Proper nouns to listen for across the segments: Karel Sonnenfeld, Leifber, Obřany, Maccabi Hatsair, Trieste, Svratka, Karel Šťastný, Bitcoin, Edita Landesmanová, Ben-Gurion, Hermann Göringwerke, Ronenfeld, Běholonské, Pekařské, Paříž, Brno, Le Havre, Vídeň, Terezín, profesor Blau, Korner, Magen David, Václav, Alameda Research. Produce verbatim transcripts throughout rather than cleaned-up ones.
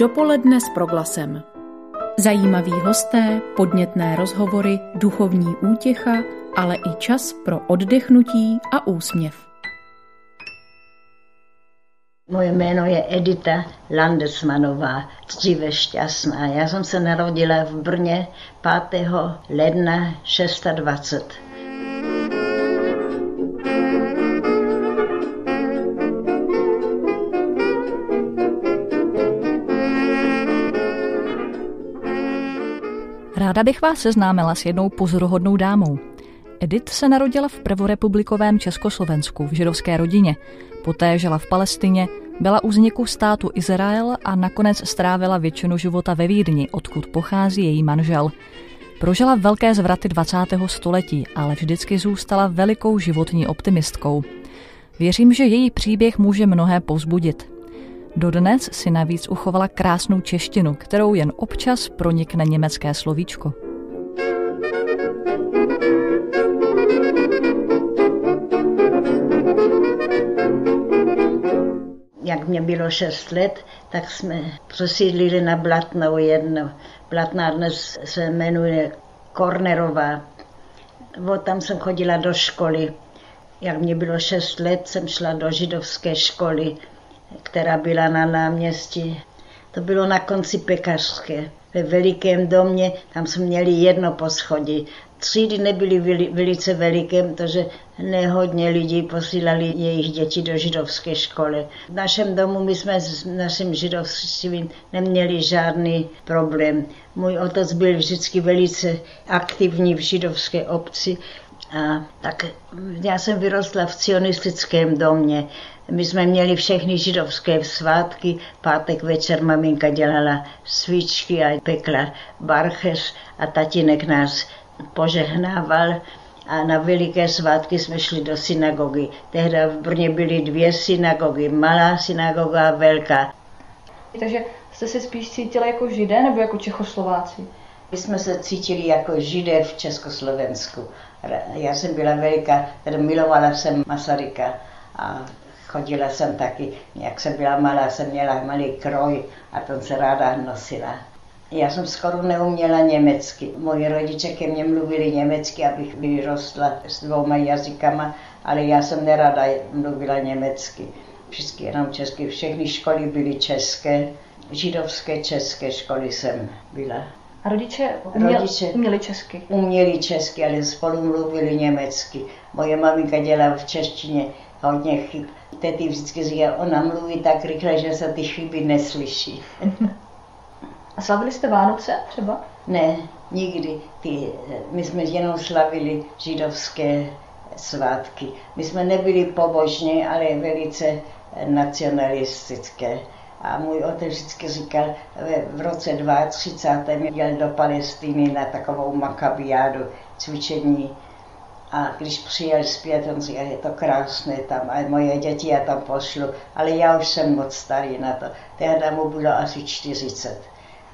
Dopoledne s Proglasem. Zajímaví hosté, podnětné rozhovory, duchovní útěcha, ale i čas pro oddechnutí a úsměv. Moje jméno je Edita Landesmanová, dříve šťastná. Já jsem se narodila v Brně pátého ledna dvacet šest. Ráda bych vás seznámila s jednou pozoruhodnou dámou. Edith se narodila v prvorepublikovém Československu v židovské rodině, poté žila v Palestině, byla u vzniku státu Izrael a nakonec strávila většinu života ve Vídni, odkud pochází její manžel. Prožila velké zvraty dvacátého století, ale vždycky zůstala velikou životní optimistkou. Věřím, že její příběh může mnohé povzbudit. Dodnes si navíc uchovala krásnou češtinu, kterou jen občas pronikne německé slovíčko. Jak mě bylo šest let, tak jsme přesídlili na Blatnou jedno. Blatná dnes se jmenuje Kornerová. O tam jsem chodila do školy. Jak mě bylo šest let, jsem šla do židovské školy, která byla na náměstí. To bylo na konci Pekařské. Ve velikém domě, tam jsme měli jedno poschodí. Třídy nebyly veli, velice veliké, protože nehodně lidí posílali jejich děti do židovské školy. V našem domu my jsme s naším židovstvím neměli žádný problém. Můj otec byl vždycky velice aktivní v židovské obci. A tak já jsem vyrostla v cionistickém domě. My jsme měli všechny židovské svátky, pátek večer maminka dělala svíčky a pekla barcheš a tatínek nás požehnával a na veliké svátky jsme šli do synagogy. Tehdy v Brně byly dvě synagogy, malá synagoga a velká. Takže jste se spíš cítili jako Židé nebo jako Čechoslováci? My jsme se cítili jako Židé v Československu. Já jsem byla veliká, tedy milovala jsem Masaryka a chodila jsem taky, jak jsem byla malá, jsem měla malý kroj a to se ráda nosila. Já jsem skoro neuměla německy. Moji rodiče ke mně mluvili německy, abych vyrostla s dvouma jazykama, ale já jsem nerada mluvila německy. Vždycky jenom česky. Všechny školy byly české, židovské české školy jsem byla. A rodiče, uměl, rodiče uměli česky? Uměli česky, ale spolu mluvili německy. Moje maminka dělala v češtině hodně chyb. Tety vždycky říká, ona mluví tak rychle, že se ty chyby neslyší. A slavili jste Vánoce třeba? Ne, nikdy. Ty, my jsme jenom slavili židovské svátky. My jsme nebyli pobožní, ale velice nacionalistické. A můj otec vždycky říkal, v roce třicátém druhém jel do Palestiny na takovou makabiádu cvičení. A když přijel zpět, on říkal, je to krásné tam, a moje děti já tam pošlu. Ale já už jsem moc starý na to. Tehdy mu bylo asi čtyřicet.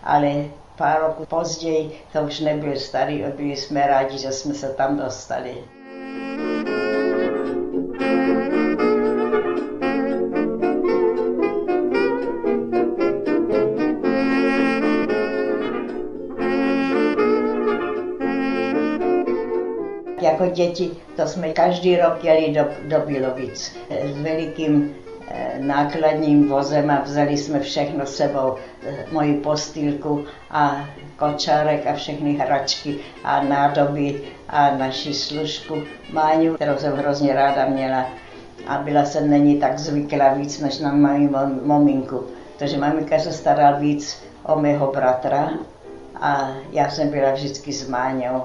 Ale pár roku později to už nebyl starý a byli jsme rádi, že jsme se tam dostali. Jako děti, to jsme každý rok jeli do, do Bílovic s velikým e, nákladním vozem a vzali jsme všechno s sebou, e, moji postýlku a kočárek a všechny hračky a nádoby a naši služku Máňu, kterou jsem hrozně ráda měla a byla jsem není tak zvyklá víc než na moji maminku, protože maminka se starala víc o mého bratra a já jsem byla vždycky s Máňou.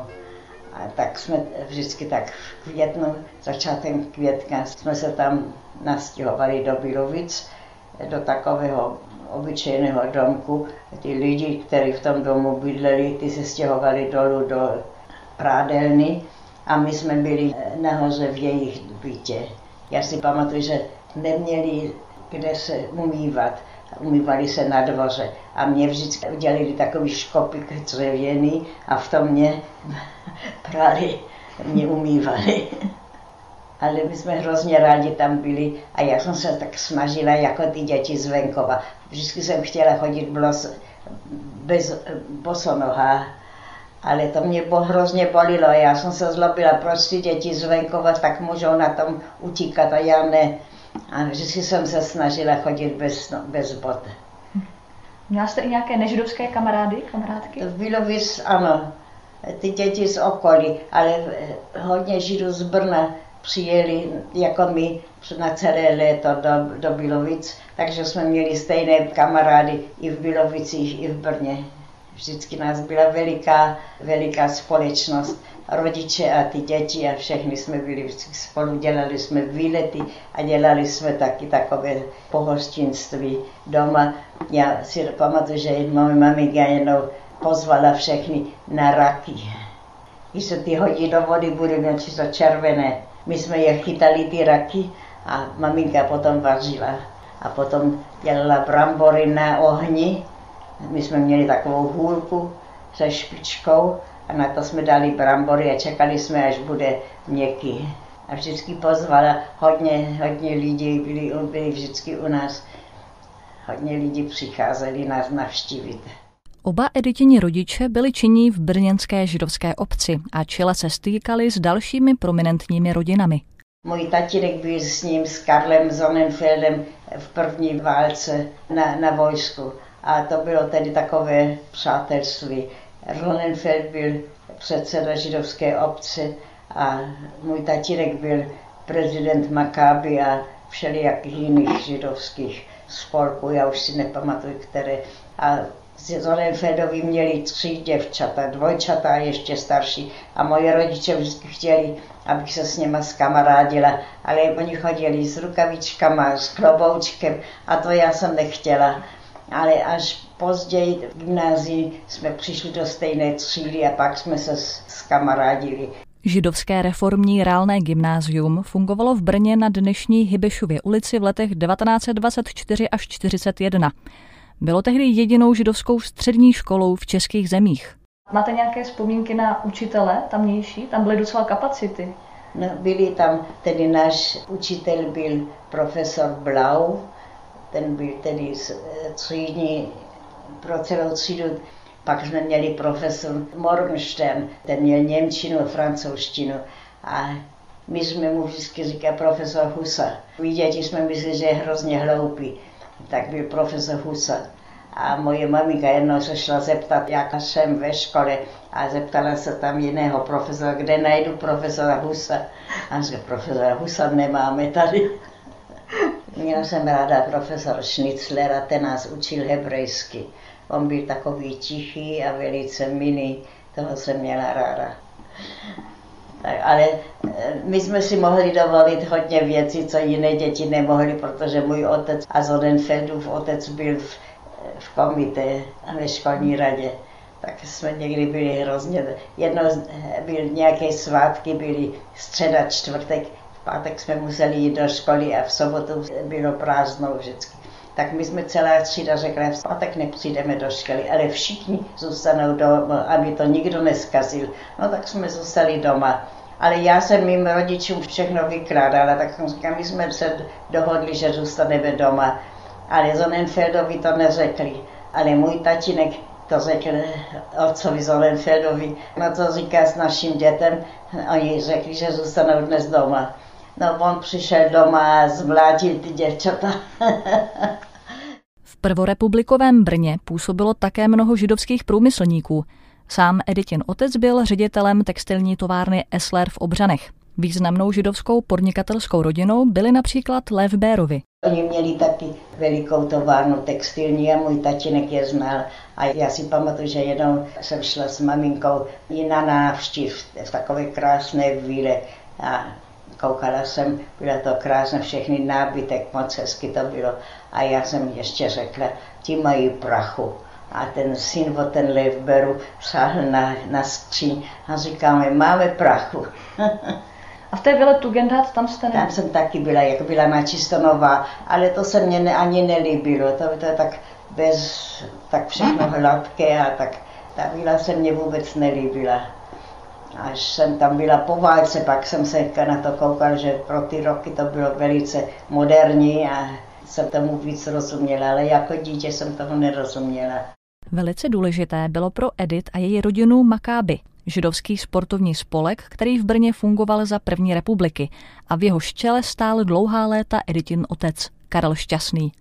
A tak jsme vždycky tak v květnu, začátkem května, jsme se tam nastěhovali do Bílovic, do takového obyčejného domku. Ty lidi, kteří v tom domu bydleli, ty se stěhovali dolů do prádelny a my jsme byli nahoře v jejich bytě. Já si pamatuju, že neměli kde se umývat. Umývali se na dvoře a mě vždycky udělali takový škopík dřevěný a v tom mě prali, mě umývali. ale my jsme hrozně rádi tam byli a já jsem se tak snažila jako ty děti z venkova. Vždycky jsem chtěla chodit blos, bez bosonoha, ale to mě hrozně bolilo. Já jsem se zlobila, proč ty děti z venkova tak můžou na tom utíkat a já ne. A vždycky jsem se snažila chodit bez, bez bot. Měla jste i nějaké nežidovské kamarády, kamarádky? V Bílovici ano, ty děti z okolí, ale hodně Židů z Brna přijeli jako my na celé léto do, do Bílovic, takže jsme měli stejné kamarády i v Bílovicích, i v Brně. Vždycky nás byla veliká, veliká společnost, rodiče a ty děti a všechny jsme byli vždycky spolu, dělali jsme výlety a dělali jsme taky takové pohostinství doma. Já si pamatuju, že moje maminka jednou pozvala všechny na raky. Když se ty hodí do vody, bude něco červené. My jsme je chytali ty raky a maminka potom vařila a potom dělala brambory na ohni. My jsme měli takovou hůlku se špičkou a na to jsme dali brambory a čekali jsme, až bude měkký. A vždycky pozvala hodně, hodně lidí, byli, byli vždycky u nás. Hodně lidí přicházeli nás navštívit. Oba Editini rodiče byli činní v brněnské židovské obci a čile se stýkali s dalšími prominentními rodinami. Můj tatínek byl s ním, s Karlem Sonnenfeldem v první válce na, na vojsku. A to bylo tedy takové přátelství. Ronenfeld byl předseda židovské obce a můj tatínek byl prezident Maccabi a všelijakých jiných židovských spolků, já už si nepamatuju, které. A z Ronenfeldovi měli tři děvčata, dvojčata a ještě starší. A moje rodiče vždycky chtěli, abych se s něma zkamarádila, ale oni chodili s rukavičkama, s kloboučkem a to já jsem nechtěla. Ale až později v gymnázii jsme přišli do stejné třídy a pak jsme se zkamarádili. Židovské reformní reálné gymnázium fungovalo v Brně na dnešní Hybešově ulici v letech devatenáct dvacet čtyři až čtyřicet jedna. Bylo tehdy jedinou židovskou střední školou v českých zemích. Máte nějaké vzpomínky na učitele tamnější? Tam byly docela kapacity. No, byli tam, tedy náš učitel byl profesor Blau, ten byl tedy třídní pro celou třídu. Pak jsme měli profesor Morgenstern, ten měl němčinu, francouzštinu. A my jsme mu vždycky říkali profesor Husa. My děti jsme mysleli, že je hrozně hloupý, tak byl profesor Husa. A moje maminka jednou se šla zeptat, jaká jsem ve škole, a zeptala se tam jiného profesora, kde najdu profesora Husa. A říkala, profesora Husa nemáme tady. Měla jsem ráda profesor Schnitzlera, ten nás učil hebrejsky. On byl takový tichý a velice milý, toho jsem měla ráda. Tak, ale my jsme si mohli dovolit hodně věcí, co jiné děti nemohly, protože můj otec a Sonnenfeldův otec byl v, v komité a ve školní radě. Tak jsme někdy byli hrozně... Jednou byly nějaké svátky, byly středa, čtvrtek, pátek jsme museli jít do školy a v sobotu bylo prázdno vždycky. Tak my jsme celá třída řekla, v pátek nepřijdeme do školy, ale všichni zůstanou doma, aby to nikdo neskazil. No tak jsme zůstali doma. Ale já jsem mým rodičům všechno vykládala, tak jsem říkala, my jsme se dohodli, že zůstaneme doma. Ale Sonnenfeldovi to neřekli, ale můj tatínek to řekl otcovi Sonnenfeldovi. No to říká s naším dětem, oni řekli, že zůstanou dnes doma. No, on přišel doma a zvlátil ty děvčata. V prvorepublikovém Brně působilo také mnoho židovských průmyslníků. Sám Editin otec byl ředitelem textilní továrny Essler v Obřanech. Významnou židovskou podnikatelskou rodinou byli například Lev Bérovi. Oni měli taky velikou továrnu textilní a můj tatínek je znal. A já si pamatuju, že jednou jsem šla s maminkou i na návštěv v takové krásné víle. A koukala jsem, byla to krásné, všechny nábytek, moc hezky to bylo. A já jsem ještě řekla, ti mají prachu. A ten syn od ten Leifberu sáhl na, na skříň a říkáme, máme prachu. A v té Villa Tugendhat tam jste nebyla? Tam jsem taky byla, jako byla načisto nová, ale to se mně ani nelíbilo. To, to je tak bez, tak všechno hladké a tak ta vila se mně vůbec nelíbila. Až jsem tam byla po válce, pak jsem se na to koukal, že pro ty roky to bylo velice moderní a jsem tomu víc rozuměla, ale jako dítě jsem toho nerozuměla. Velice důležité bylo pro Edit a její rodinu Maccabi, židovský sportovní spolek, který v Brně fungoval za první republiky a v jeho čele stál dlouhá léta Editin otec, Karel Šťastný.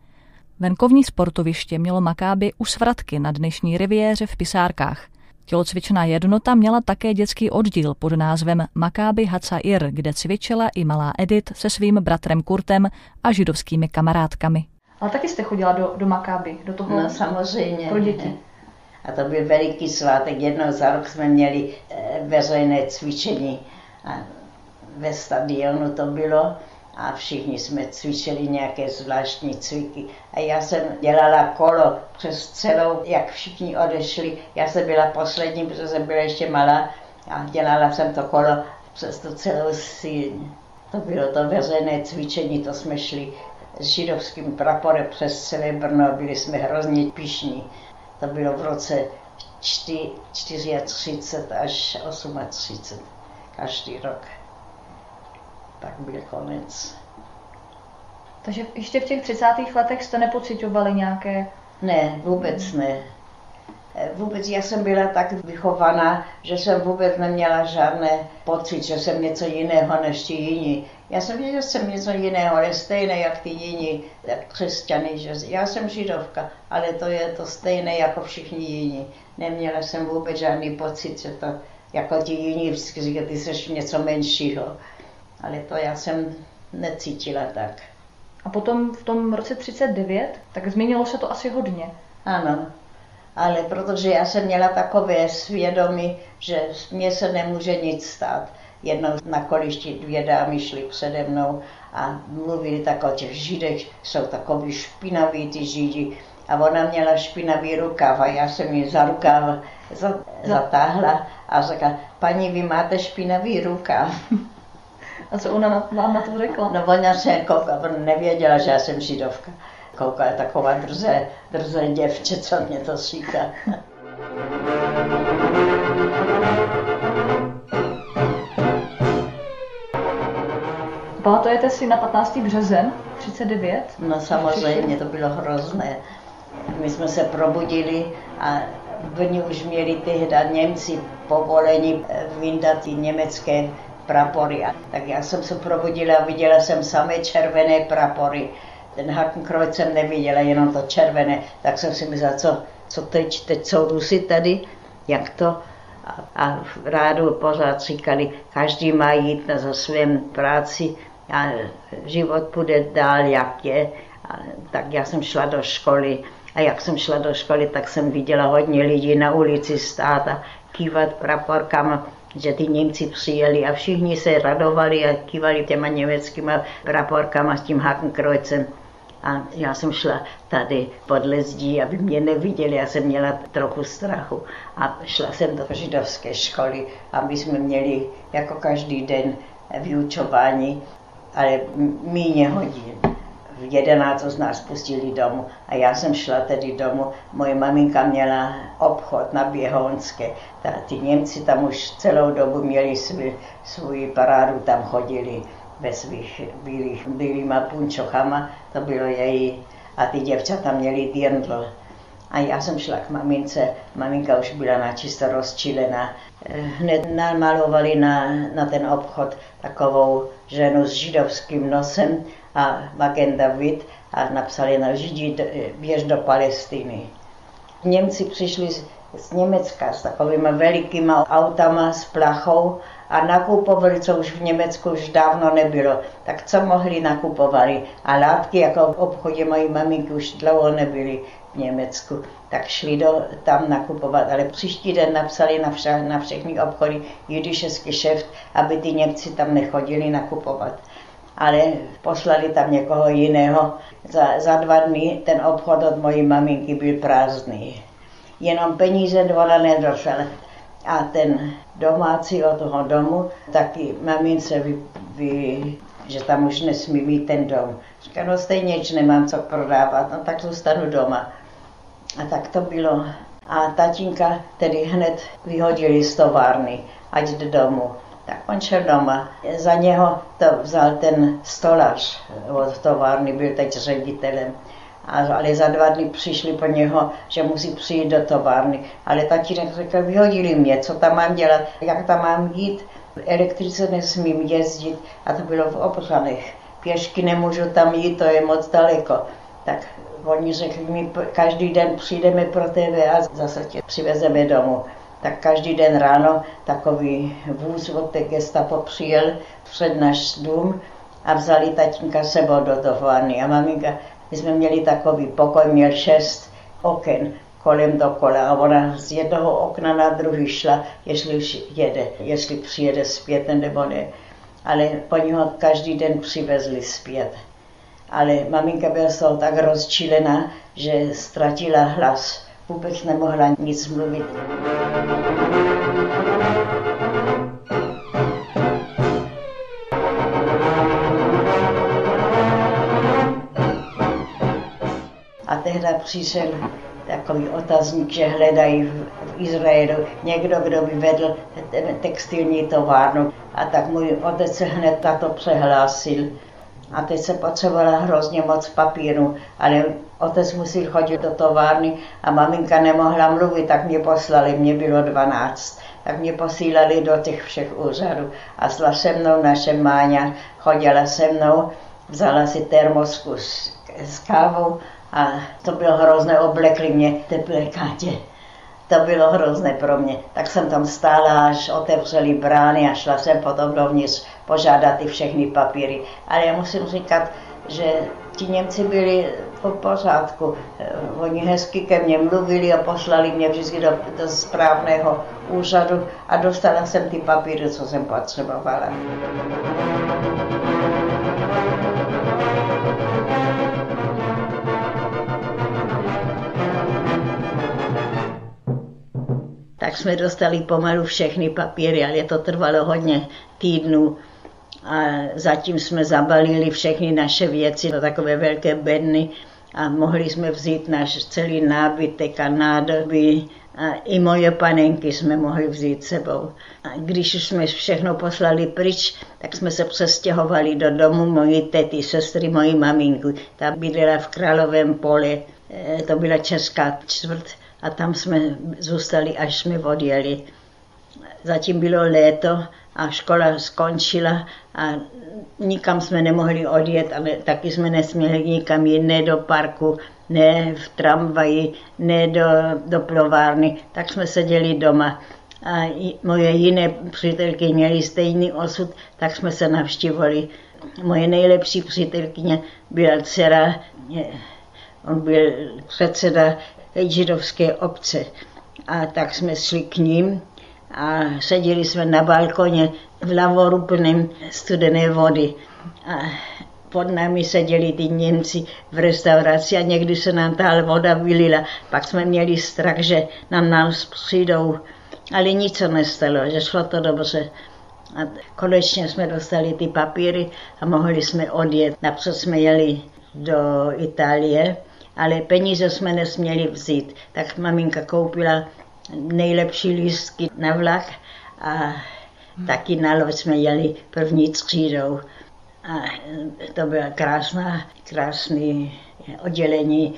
Venkovní sportoviště mělo Maccabi u Svratky na dnešní riviéře v Písárkách. Tělocvičná jednota měla také dětský oddíl pod názvem Maccabi Hatsair, kde cvičila i malá Edit se svým bratrem Kurtem a židovskými kamarádkami. Ale taky jste chodila do, do Maccabi, do toho? No samozřejmě. Pro děti. A to byl veliký svátek, jednou za rok jsme měli veřejné cvičení a ve stadionu to bylo a všichni jsme cvičili nějaké zvláštní cviky. A já jsem dělala kolo přes celou, jak všichni odešli, já jsem byla poslední, protože jsem byla ještě malá a dělala jsem to kolo přes tu celou síň. To bylo to veřejné cvičení, to jsme šli s židovským praporem přes celé Brno, byli jsme hrozně pyšní. To bylo v roce čtyřicet čtyři až třicet osm, každý rok. Tak byl konec. Takže ještě v těch třicátých letech jste nepocitovali nějaké? Ne, vůbec ne. Vůbec já jsem byla tak vychovaná, že jsem vůbec neměla žádný pocit, že jsem něco jiného než ti jiní. Já jsem věděla, že jsem něco jiného, ale stejné jak ty jiní, jak křesťany. Že já jsem židovka, ale to je to stejné jako všichni jiní. Neměla jsem vůbec žádný pocit, že to jako ti jiní vždycky říkají, ty jsi něco menšího. Ale to já jsem necítila tak. A potom v tom roce třicet devět, tak změnilo se to asi hodně. Ano. Ale protože já jsem měla takové svědomí, že mně se nemůže nic stát. Jednou na kolišti dvě dámy šly přede mnou a mluvili tak o těch židech, jsou takový špinaví ty židi. A ona měla špinavý rukáv a já jsem ji za rukáv zatáhla a řekla, paní, vy máte špinavý rukáv. A co ona vám na to řekla? No ona se koukala, ona nevěděla, že já jsem židovka. Koukala taková drze, drze děvče, co mě to říká. Pamatujete si na patnáctý březen třicet devět? No samozřejmě, to bylo hrozné. My jsme se probudili a v ní už měli tehdy Němci povolení vyndat ty německé prapory. Tak já jsem se probudila a viděla jsem samé červené prapory. Ten hakenkreuz jsem neviděla, jenom to červené. Tak jsem si myslela, co, co teď, teď jsou Rusy tady, jak to? A v rádu pořád říkali, každý má jít na za svém práci a život půjde dál, jak je. A tak já jsem šla do školy a jak jsem šla do školy, tak jsem viděla hodně lidí na ulici stát a kývat praporkama, že ty Němci přijeli a všichni se radovali a kývali těma německýma praporkama s tím hakenkreuzem. A já jsem šla tady podle zdí, aby mě neviděli, já jsem měla trochu strachu. A šla jsem do židovské školy a my jsme měli jako každý den vyučování, ale míně hodin. V jedenáct z nás pustili domů a já jsem šla tedy domů. Moje maminka měla obchod na Běholonské. Ty Němci tam už celou dobu měli svůj, svůj parádu, tam chodili ve svých bílých, bílýma punčochama, to bylo její, a ty děvčata měly dirndl. A já jsem šla k mamince, maminka už byla načisto rozčilená. Hned namalovali na, na ten obchod takovou ženu s židovským nosem a Magen David a napsali na Židi, běž do Palestiny. Němci přišli z, z Německa s takovými velikými autama s plachou a nakupovali, co už v Německu už dávno nebylo. Tak co mohli, nakupovali. A látky, jako v obchodě mojí maminky, už dlouho nebyly v Německu. Tak šli do, tam nakupovat, ale příští den napsali na, vša, na všechny obchody jüdisches Geschäft, aby ty Němci tam nechodili nakupovat. Ale poslali tam někoho jiného. Za, za dva dny ten obchod od mojí maminky byl prázdný. Jenom peníze dvora nedošel. A ten domácí od toho domu, taky mamince ví, ví, že tam už nesmí být ten dom. Říká, no stejně, že nemám co prodávat, no tak zůstanu doma. A tak to bylo. A tatínka tedy hned vyhodili z továrny ať jde domů. Tak on šel doma. Za něho to vzal ten stolař od továrny, byl teď ředitelem. A, ale za dva dny přišli po něho, že musí přijít do továrny. Ale tatínek řekl, vyhodili mě, co tam mám dělat, jak tam mám jít. V elektrice nesmím jezdit a to bylo v Obřanech. Pěšky nemůžu tam jít, to je moc daleko. Tak oni řekli, my každý den přijdeme pro tebe a zase tě přivezeme domů. Tak každý den ráno takový vůz od té gestapo přijel před náš dům a vzali tatínka sebou do továrny. A maminka, my jsme měli takový pokoj, měl šest oken kolem dokola a ona z jednoho okna na druhý šla, jestli už jede, jestli přijede zpět nebo ne. Ale po něho každý den přivezli zpět. Ale maminka byla z toho tak rozčilená, že ztratila hlas. Vůbec nemohla nic mluvit. A tehda přišel takový otazník, že hledají v, v Izraelu někdo, kdo by vedl textilní továrnu. A tak můj otec se hned na to přehlásil. A teď se potřebovala hrozně moc papíru, ale otec musel chodit do továrny a maminka nemohla mluvit, tak mě poslali, mě bylo dvanáct. Tak mě posílali do těch všech úřadů a šla se mnou naše Máňa, chodila se mnou, vzala si termosku s, s kávou a to bylo hrozné, oblekli mě v teplé kátě. To bylo hrozné pro mě. Tak jsem tam stála, až otevřeli brány a šla jsem potom dovnitř požádat ty všechny papíry. Ale já musím říkat, že ti Němci byli po pořádku. Oni hezky ke mně mluvili a poslali mě vždycky do, do správného úřadu a dostala jsem ty papíry, co jsem potřebovala. Tak jsme dostali pomalu všechny papíry, ale to trvalo hodně týdnů. A zatím jsme zabalili všechny naše věci do takové velké bedny a mohli jsme vzít náš celý nábytek a nádoby. A i moje panenky jsme mohli vzít sebou. A když jsme všechno poslali pryč, tak jsme se přestěhovali do domu mojí tety, sestry mojí maminku. Ta bydlela v Královém Pole, to byla česká čtvrt. A tam jsme zůstali, až jsme odjeli. Zatím bylo léto a škola skončila a nikam jsme nemohli odjet, ale taky jsme nesměli nikam jít, ne do parku, ne v tramvaji, ne do, do plovárny, tak jsme seděli doma. A moje jiné přítelky měly stejný osud, tak jsme se navštěvovali. Moje nejlepší přítelkyně byla dcera, on byl předseda židovské obce. A tak jsme šli k ním a seděli jsme na balkoně v lavoru plném studené vody. A pod námi seděli ty Němci v restauraci a někdy se nám ta voda vylila. Pak jsme měli strach, že nám nás přijdou, ale nic se nestalo, že šlo to dobře. A konečně jsme dostali ty papíry a mohli jsme odjet. Napřed jsme jeli do Itálie, ale peníze jsme nesměli vzít. Tak maminka koupila nejlepší lístky na vlak a taky na loď jsme jeli první třídou. A to bylo krásná, krásné oddělení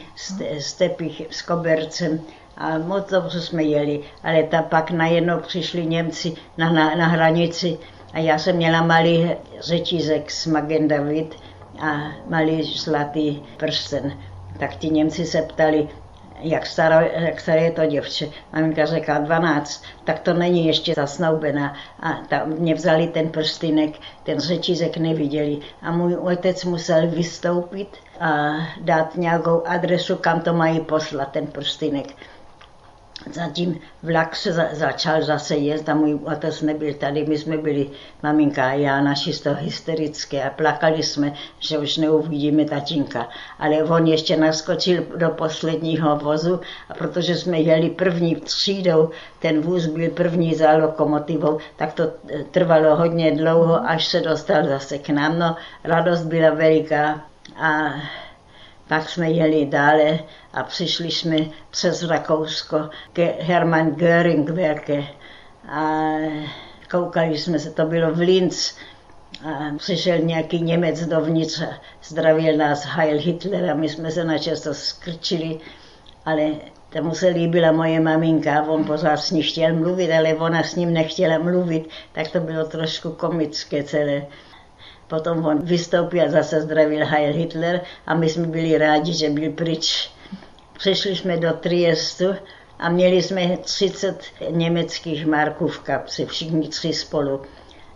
s tepích, s kobercem a moc dobře jsme jeli. Ale ta pak najednou přišli Němci na, na, na hranici a já jsem měla malý řetízek z Magen David a malý zlatý prsten. Tak ti Němci se ptali, jak staré, jak staré je to děvče. Maminka řekla dvanáct, tak to není ještě zasnoubená. A tam mě vzali ten prstinek, ten řetízek neviděli. A můj otec musel vystoupit a dát nějakou adresu, kam to mají poslat, ten prstinek. Zatím vlak se za, začal zase jet a můj otec nebyl tady, my jsme byli, maminka a já, naši z toho hysterické a plakali jsme, že už neuvidíme tatínka. Ale on ještě naskočil do posledního vozu a protože jsme jeli první třídou, ten vůz byl první za lokomotivou, tak to trvalo hodně dlouho, až se dostal zase k nám. No, radost byla veliká a pak jsme jeli dále a přišli jsme přes Rakousko ke Hermann Göringwerke a koukali jsme se, to bylo v Linz. A přišel nějaký Němec dovnitř, zdravil nás Heil Hitler a my jsme se načasto skrčili, ale tomu se líbila moje maminka, on pořád s ní chtěl mluvit, ale ona s ním nechtěla mluvit, tak to bylo trošku komické celé. Potom on vystoupil, zase zdravil Heil Hitler a my jsme byli rádi, že byl pryč. Přišli jsme do Triestu a měli jsme třicet německých marků v kapsi, všichni tři spolu.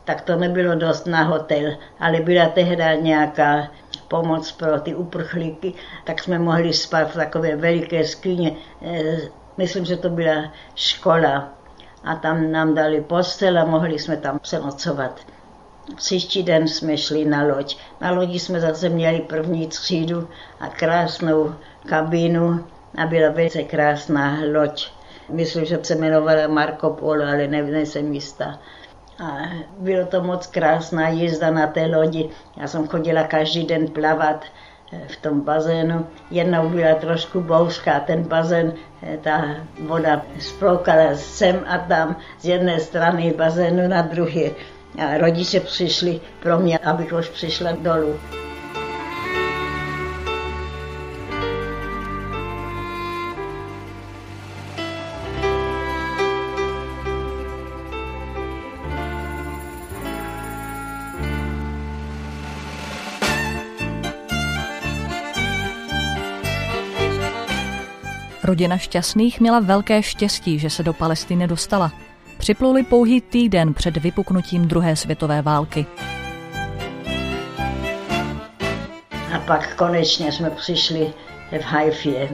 Tak to nebylo dost na hotel, ale byla tehdy nějaká pomoc pro ty uprchlíky, tak jsme mohli spát v takové veliké skyně. Myslím, že to byla škola a tam nám dali postel a mohli jsme tam přenocovat. Příští den jsme šli na loď. Na lodi jsme zase měli první třídu a krásnou kabinu a byla velice krásná loď. Myslím, že se jmenovala Marco Polo, ale nejsem jistá. A bylo to moc krásná jízda na té lodi. Já jsem chodila každý den plavat v tom bazénu. Jednou byla trošku bouřka, ten bazén, ta voda sploukala sem a tam z jedné strany bazénu na druhé. A rodiče přišli pro mě, abych už přišla dolů. Rodina Šťastných měla velké štěstí, že se do Palestiny dostala. Připluli pouhý týden před vypuknutím druhé světové války. A pak konečně jsme přišli v Haifě.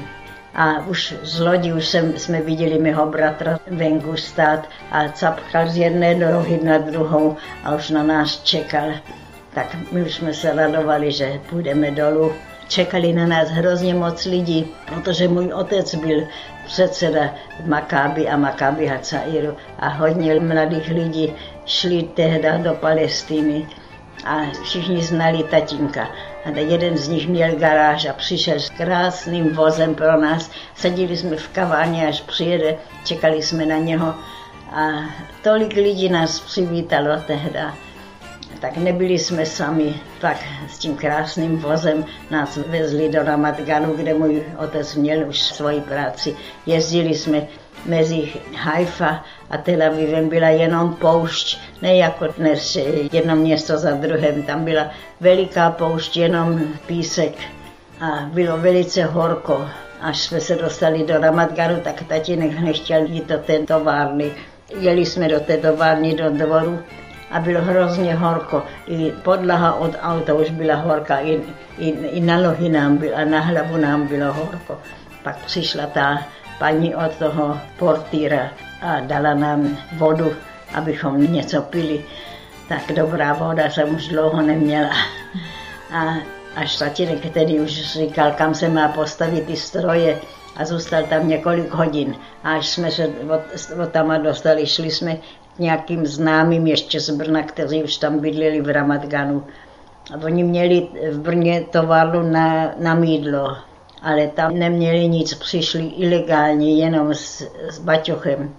A už z lodi už jsem, jsme viděli mého bratra venku stát a capkal z jedné nohy na druhou a už na nás čekal. Tak my už jsme se radovali, že půjdeme dolů. Čekali na nás hrozně moc lidí, protože můj otec byl předseda Maccabi a Maccabi Hatsairu a hodně mladých lidí šli tehda do Palestiny a všichni znali tatínka. A jeden z nich měl garáž a přišel s krásným vozem pro nás. Seděli jsme v kavárně, až přijede, čekali jsme na něho a tolik lidí nás přivítalo tehda. Tak nebyli jsme sami, tak s tím krásným vozem nás vezli do Ramat Ganu, kde můj otec měl už svoji práci. Jezdili jsme mezi Haifa a Tel Avivem, byla jenom poušť, ne jako dnes jedno město za druhém, tam byla veliká poušť, jenom písek a bylo velice horko. Až jsme se dostali do Ramat Ganu, tak tatínek nechtěl jít do té továrny. Jeli jsme do té továrny, do dvoru. A bylo hrozně horko. I podlaha od auta už byla horká, i, i, i na nohy nám bylo, a na hlavu nám bylo horko. Pak přišla ta paní od toho portýra a dala nám vodu, abychom něco pili. Tak dobrá voda jsem už dlouho neměla. A až tatínek tedy už říkal, kam se má postavit ty stroje. A zůstal tam několik hodin. A až jsme se od, od tam dostali, šli jsme nějakým známým ještě z Brna, kteří už tam bydleli v Ramat Ganu. A oni měli v Brně továrnu na, na mýdlo, ale tam neměli nic, přišli ilegálně, jenom s, s baťochem.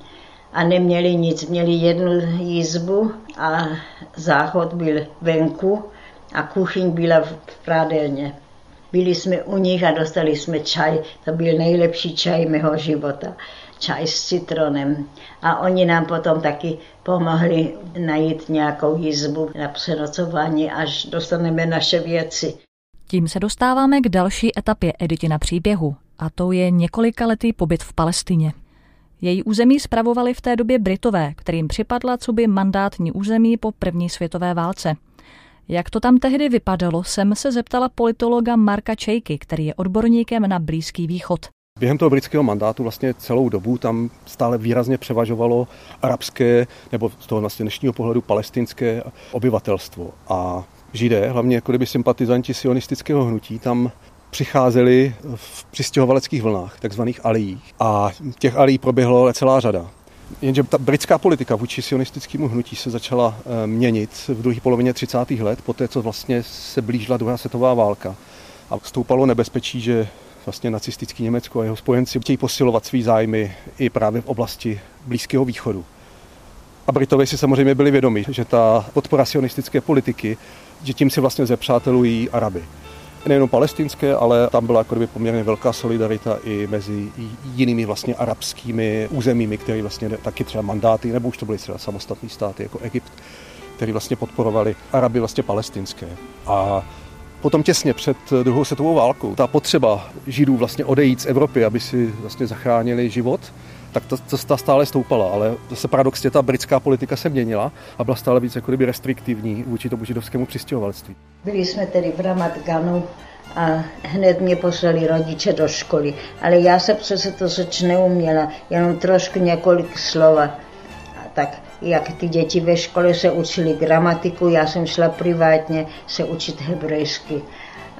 A neměli nic, měli jednu jízbu a záchod byl venku a kuchyň byla v prádelně. Byli jsme u nich a dostali jsme čaj, to byl nejlepší čaj mého života. Čaj s citronem. A oni nám potom taky pomohli najít nějakou jízbu na přenocování, až dostaneme naše věci. Tím se dostáváme k další etapě Editina příběhu, a to je několikaletý pobyt v Palestině. Její území spravovali v té době Britové, kterým připadla coby mandátní území po první světové válce. Jak to tam tehdy vypadalo, jsem se zeptala politologa Marka Čejky, který je odborníkem na Blízký východ. Během toho britského mandátu vlastně celou dobu tam stále výrazně převažovalo arabské, nebo z toho vlastně dnešního pohledu palestinské obyvatelstvo. A Židé, hlavně jako kdyby sympatizanti sionistického hnutí, tam přicházeli v přistěhovaleckých vlnách, takzvaných aliích. A těch alií proběhlo celá řada. Jenže ta britská politika vůči sionistickému hnutí se začala měnit v druhé polovině třicátých let, poté co vlastně se blížila druhá světová válka. A stoupalo nebezpečí, že vlastně nacistický Německo a jeho spojenci chtějí posilovat svý zájmy i právě v oblasti Blízkého východu. A Britové si samozřejmě byli vědomi, že ta podpora sionistické politiky, že tím si vlastně zepřátelují Araby. Nejenom palestinské, ale tam byla jako poměrně velká solidarita i mezi jinými vlastně arabskými územími, které vlastně taky třeba mandáty, nebo už to byly třeba samostatné státy jako Egypt, které vlastně podporovali Araby vlastně palestinské. A potom těsně před druhou světovou válkou ta potřeba Židů vlastně odejít z Evropy, aby si vlastně zachránili život, tak ta, ta stále stoupala, ale zase paradoxně ta britská politika se měnila a byla stále víc jako kdyby restriktivní vůči tomu židovskému přistěhovalectví. Byli jsme tedy v Ramat Ganu a hned mě poslali rodiče do školy, ale já se přece to řeč neuměla, jenom trošku několik slova. A tak jak ty děti ve škole se učili gramatiku, já jsem šla privátně se učit hebrejsky.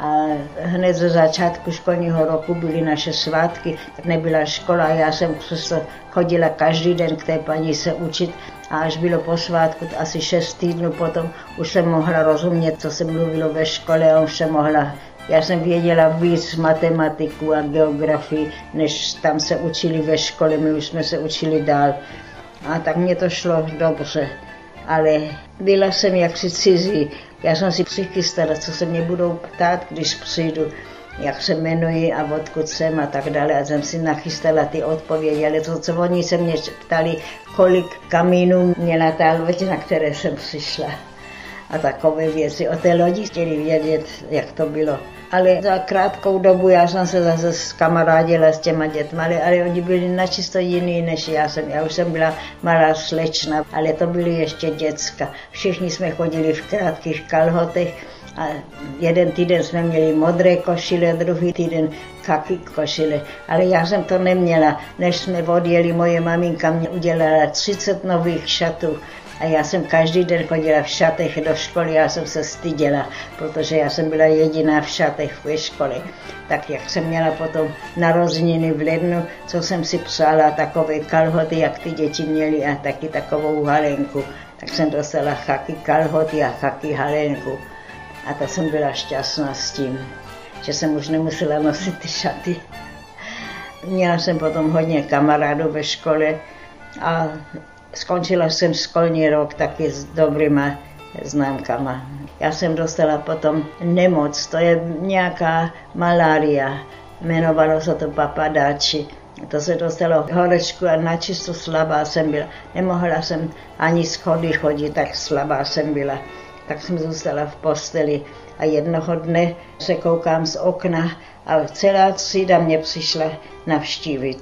A hned ze začátku školního roku byly naše svátky, nebyla škola, já jsem přesto chodila každý den k té paní se učit a až bylo po svátku, asi šest týdnů potom, už jsem mohla rozumět, co se mluvilo ve škole a už jsem mohla. Já jsem věděla víc matematiku a geografii, než tam se učili ve škole, my už jsme se učili dál. A tak mě to šlo dobře, ale byla jsem jaksi cizí. Já jsem si přichystala, co se mě budou ptát, když přijdu, jak se jmenuji a odkud jsem a tak dále. A jsem si nachystala ty odpovědi, ale to, co oni se mě ptali, kolik kamínů měla ta loď, na které jsem přišla. A takové věci. O té lodi chtěli vědět, jak to bylo. Ale za krátkou dobu já jsem se zase skamarádila s těma dětma, ale, ale oni byli načisto jiný než já jsem. Já už jsem byla malá slečna, ale to byly ještě děcka. Všichni jsme chodili v krátkých kalhotech a jeden týden jsme měli modré košile, druhý týden kaky košile. Ale já jsem to neměla. Než jsme odjeli, moje maminka mě udělala třicet nových šatů. A já jsem každý den chodila v šatech do školy, já jsem se styděla, protože já jsem byla jediná v šatech ve škole. Tak jak jsem měla potom narozeniny v lednu, co jsem si psala, takové kalhoty, jak ty děti měly a taky takovou halenku. Tak jsem dostala chaky kalhoty a chaky halenku. A to jsem byla šťastná s tím, že jsem už nemusela nosit ty šaty. Měla jsem potom hodně kamarádů ve škole a skončila jsem školní rok taky s dobrýma známkama. Já jsem dostala potom nemoc, to je nějaká malária, jmenovalo se to papadáči. To se dostalo horečku a načisto slabá jsem byla. Nemohla jsem ani schody chodit, tak slabá jsem byla. Tak jsem zůstala v posteli a jednoho dne se koukám z okna a celá třída mě přišla navštívit.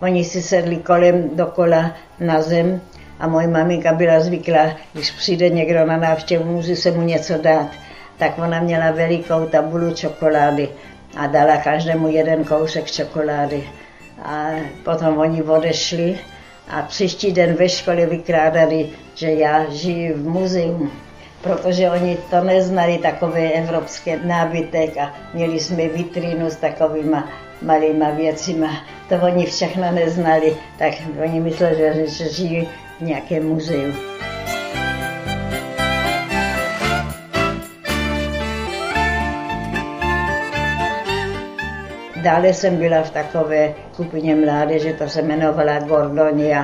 Oni si sedli kolem dokola na zem a moje maminka byla zvyklá, když přijde někdo na návštěvu, musí se mu něco dát. Tak ona měla velikou tabulu čokolády a dala každému jeden kousek čokolády. A potom oni odešli a příští den ve škole vykrádali, že já žiju v muzeu, protože oni to neznali, takové evropské nábytek a měli jsme vitrínu s takovýma malýma věcima, to oni všechno neznali, tak oni mysleli, že, že žijí v nějakém muzeu. Dále jsem byla v takové skupině mládeže, to se jmenovala Gordonia.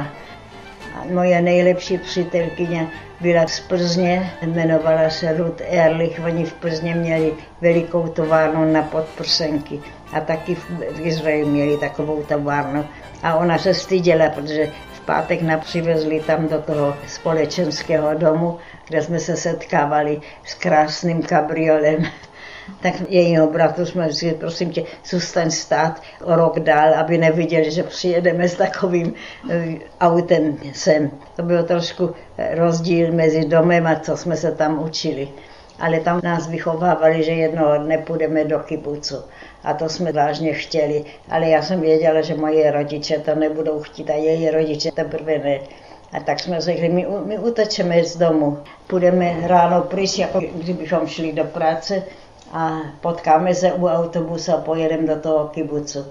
A moje nejlepší přítelkyně byla z Plzně, jmenovala se Ruth Ehrlich, oni v Plzně měli velikou továrnu na podprsenky a taky v Izraeli měli takovou továrnu. A ona se styděla, protože v pátek nás přivezli tam do toho společenského domu, kde jsme se setkávali s krásným kabriolem. Tak jejího bratu jsme říkali, prosím tě, zůstaň stát rok dál, aby neviděli, že přijedeme s takovým autem sem. To byl trošku rozdíl mezi domem a co jsme se tam učili. Ale tam nás vychovávali, že jednoho dne půjdeme do kibucu. A to jsme vážně chtěli. Ale já jsem věděla, že moje rodiče to nebudou chtít a její rodiče teprve ne. A tak jsme řekli, my, my utečeme z domu. Půjdeme ráno pryč, jako kdybychom šli do práce, a potkáme se u autobusu a pojedeme do toho kibucu.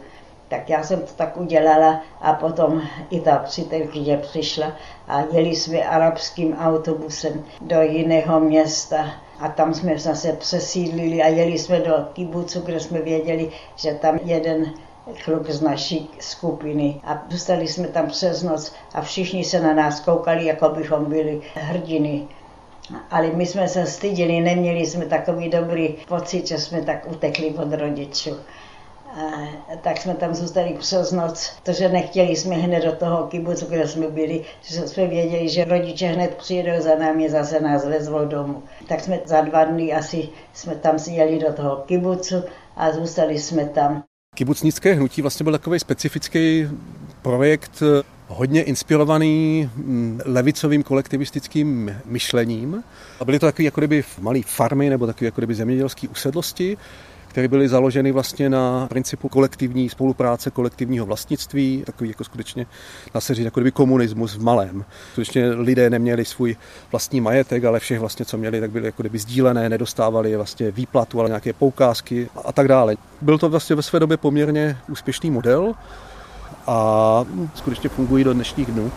Tak já jsem to tak udělala a potom i ta přítelkyně přišla a jeli jsme arabským autobusem do jiného města a tam jsme zase přesídlili a jeli jsme do kibucu, kde jsme věděli, že tam jeden kluk z naší skupiny a zůstali jsme tam přes noc a všichni se na nás koukali, jako bychom byli hrdiny. Ale my jsme se stydili, neměli jsme takový dobrý pocit, že jsme tak utekli od rodičů. A tak jsme tam zůstali přes noc, protože nechtěli jsme hned do toho kibucu, kde jsme byli, že jsme věděli, že rodiče hned přijedou za námi, zase nás vezvou domů. Tak jsme za dva dny asi jsme tam si jeli do toho kibucu a zůstali jsme tam. Kibucnické hnutí vlastně byl takový specifický projekt, hodně inspirovaný levicovým kolektivistickým myšlením. A byly to takové jako kdyby malé farmy nebo takové jako kdyby zemědělské usedlosti, které byly založeny vlastně na principu kolektivní spolupráce, kolektivního vlastnictví, takový jako skutečně dá se říct, jako kdyby komunismus v malém. Skutečně lidé neměli svůj vlastní majetek, ale všech vlastně, co měli, tak byly jako kdyby sdílené, nedostávali vlastně výplatu, ale nějaké poukázky a tak dále. Byl to vlastně ve své době poměrně úspěšný model a skutečně fungují do dnešních dnů,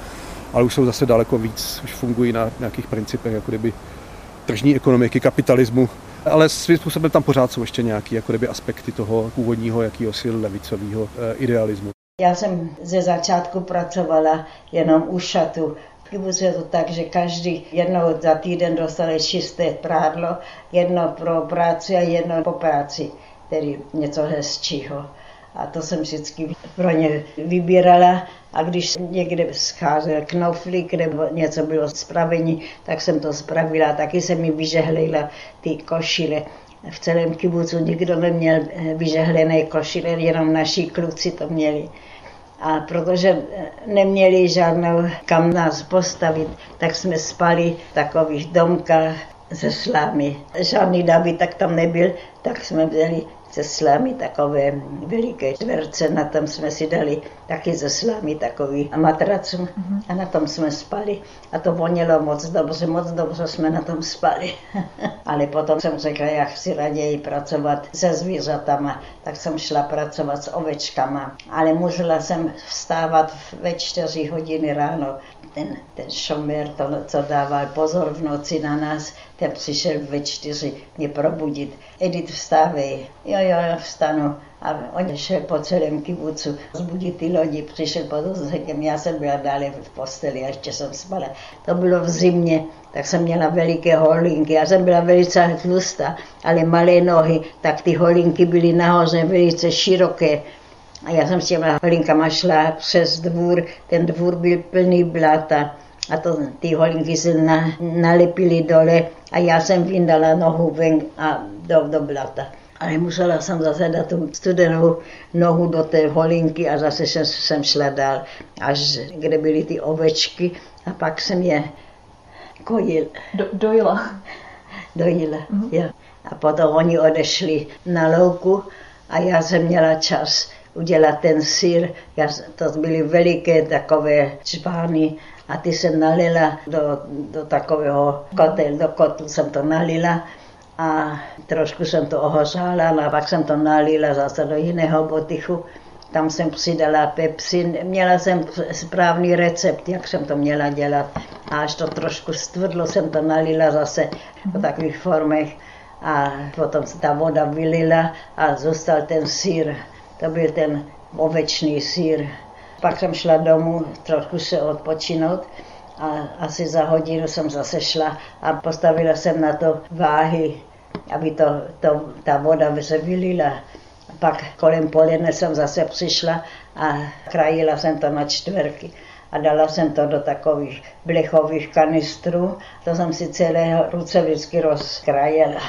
ale už jsou zase daleko víc, už fungují na nějakých principech, jako kdyby tržní ekonomiky, kapitalismu, ale svým způsobem tam pořád jsou ještě nějaké jako kdyby aspekty toho původního jakéhosi levicového e, idealismu. Já jsem ze začátku pracovala jenom u šatu. Kibuc je to tak, že každý jednou za týden dostal čisté prádlo, jedno pro práci a jedno po práci, tedy něco hezčího. A to jsem vždycky pro ně vybírala a když někde scházel knoflík nebo něco bylo spravení, tak jsem to spravila. Taky jsem mi vyžehlila ty košile. V celém kibucu nikdo neměl vyžehlené košile, jenom naši kluci to měli. A protože neměli žádnou kam nás postavit, tak jsme spali v takových domkách ze slamy. Žádný davy tak tam nebyl, tak jsme vzali ze slámy takové veliké čtverce, na tom jsme si dali taky ze slámy takový matrac a na tom jsme spali a to vonělo moc dobře, moc dobře jsme na tom spali. Ale potom jsem řekla, já chci raději pracovat se zvířatama, tak jsem šla pracovat s ovečkama, ale musela jsem vstávat ve čtyři hodiny ráno. Ten, ten šomér, to, co dával pozor v noci na nás, ten přišel ve čtyři mě probudit. Edith, vstávej. Jo, jo, já vstanu. A on šel po celém kibucu zbudit ty lidi, přišel pod řekem, já jsem byla dále v posteli a ještě jsem spala. To bylo v zimě, tak jsem měla veliké holinky, já jsem byla velice tlustá, ale malé nohy, tak ty holinky byly nahoře velice široké. A já jsem s těma holinkama šla přes dvůr, ten dvůr byl plný blata a to, ty holinky se na, nalepily dole a já jsem vyndala nohu ven a do, do blata. Ale musela jsem zase dát tu studenou nohu do té holinky a zase jsem, jsem šla dál, až kde byly ty ovečky a pak jsem je kojil. Do, dojila. Dojila, mm-hmm. Jo. A potom oni odešli na louku a já jsem měla čas udělat ten sýr, já, to byly veliké takové čbány a ty jsem nalila do, do takového kotel, do kotlu jsem to nalila a trošku jsem to ohořála a pak jsem to nalila zase do jiného botychu, tam jsem přidala pepsin, měla jsem správný recept, jak jsem to měla dělat a až to trošku stvrdlo, jsem to nalila zase v takových formech a potom se ta voda vylila a zůstal ten sýr. To byl ten ovečný sýr. Pak jsem šla domů, trochu se odpočinout a asi za hodinu jsem zase šla a postavila jsem na to váhy, aby to, to, ta voda se vylila. Pak kolem poledne jsem zase přišla a krajila jsem to na čtverky a dala jsem to do takových blechových kanistrů. To jsem si celé ruce vždycky rozkrajela.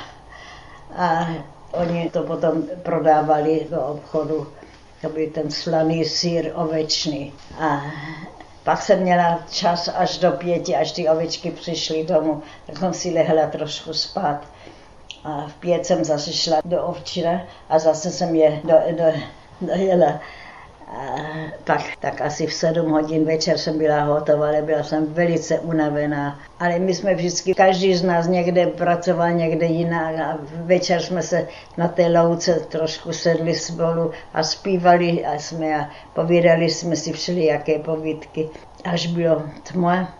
A oni to potom prodávali do obchodu, to byl ten slaný sýr ovečný. A pak jsem měla čas až do pěti, až ty ovečky přišly domů, tak jsem si lehla trošku spát. A v pět jsem zase šla do ovčina a zase jsem je do, do, dojela. A pak tak asi v sedm hodin večer jsem byla hotová, ale byla jsem velice unavená. Ale my jsme vždycky, každý z nás někde pracoval, někde jinak a večer jsme se na té louce trošku sedli spolu a zpívali a jsme a povídali jsme si všelijaké povídky. Až bylo tma,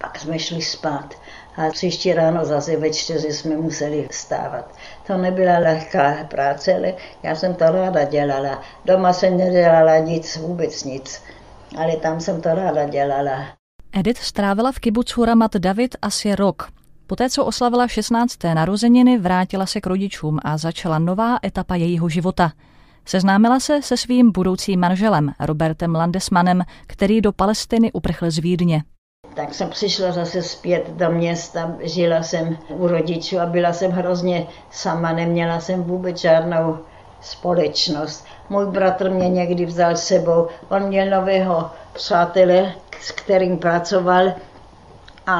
pak jsme šli spát a příští ráno zase ve čtyři jsme museli vstávat. To nebyla lehká práce, ale já jsem to ráda dělala. Doma jsem nedělala nic, vůbec nic, ale tam jsem to ráda dělala. Edith strávila v kibucu Ramat David asi rok. Poté, co oslavila šestnácté narozeniny, vrátila se k rodičům a začala nová etapa jejího života. Seznámila se se svým budoucím manželem, Robertem Landesmanem, který do Palestiny uprchl z Vídně. Tak jsem přišla zase zpět do města, žila jsem u rodičů a byla jsem hrozně sama, neměla jsem vůbec žádnou společnost. Můj bratr mě někdy vzal s sebou, on měl nového přátele, s kterým pracoval, a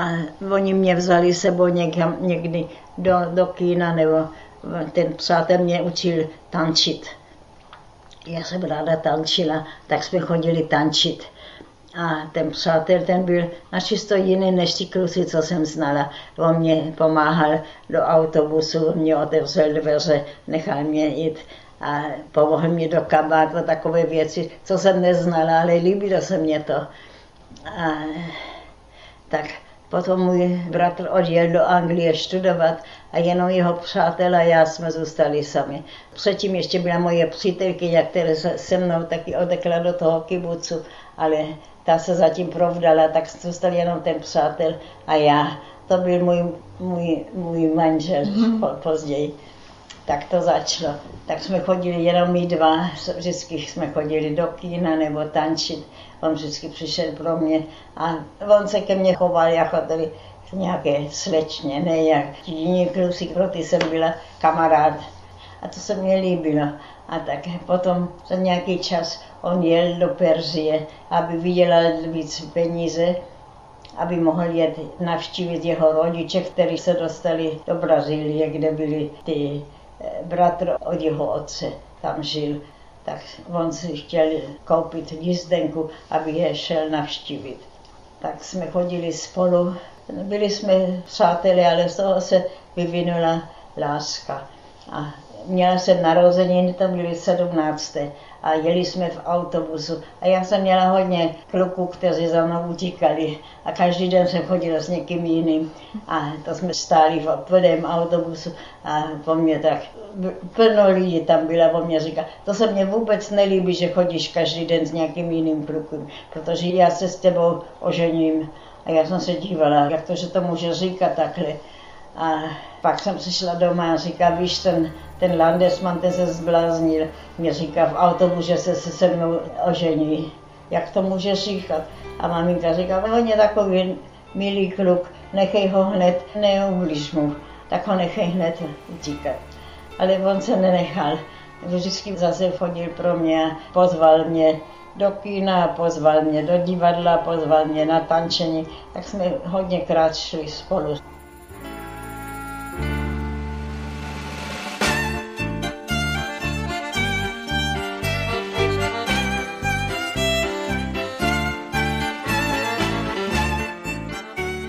oni mě vzali sebou někam, někdy do, do kína, nebo ten přátel mě učil tančit. Já jsem ráda tančila, tak jsme chodili tančit. A ten přátel, ten byl načisto jiný než ti kluci, co jsem znala. On mě pomáhal do autobusu, mě otevřel dveře, nechal mě jít a pomohl mě do kabátu, takové věci, co jsem neznala, ale líbilo se mě to. A tak potom můj bratr odjel do Anglie studovat a jenom jeho přátel a já jsme zůstali sami. Předtím ještě byla moje přítelkyně, která se mnou taky odekla do toho kibucu, ale ta se zatím provdala, tak zůstal jenom ten přátel a já. To byl můj, můj, můj manžel později. Tak to začalo. Tak jsme chodili jenom my dva, vždycky jsme chodili do kína nebo tančit. On vždycky přišel pro mě a on se ke mně choval jako tady nějaké slečně, ne jak jiní kluci, pro ty jsem byla kamarád. A to se mně líbilo. A tak potom za nějaký čas on jel do Perzie, aby vydělal víc peníze, aby mohl jet navštívit jeho rodiče, kteří se dostali do Brazílie, kde byli ty bratr od jeho otce, tam žil. Tak on si chtěl koupit jízdenku, aby je šel navštívit. Tak jsme chodili spolu, byli jsme přáteli, ale z toho se vyvinula láska. A měla jsem narozeniny, to byly sedmnácté a jeli jsme v autobusu. A já jsem měla hodně kluků, kteří za mnou utíkali a každý den jsem chodila s někým jiným. A to jsme stáli v plném autobusu a po mně tak plno lidí tam byla, po mně říká, to se mně vůbec nelíbí, že chodíš každý den s nějakým jiným klukem, protože já se s tebou ožením. A já jsem se dívala, jak to, že to může říkat takhle. A pak jsem přišla doma a říká, víš, ten, ten Landesman, ten se zbláznil. Mě říká v autobusu, že se se mnou ožení. Jak to může říkat? A maminka říká, on je takový milý kluk, nechej ho hned, neublíž mu, tak ho nechej hned utíkat. Ale on se nenechal. Vždycky zase chodil pro mě, pozval mě do kina, pozval mě do divadla, pozval mě na tančení. Tak jsme hodněkrát šli spolu.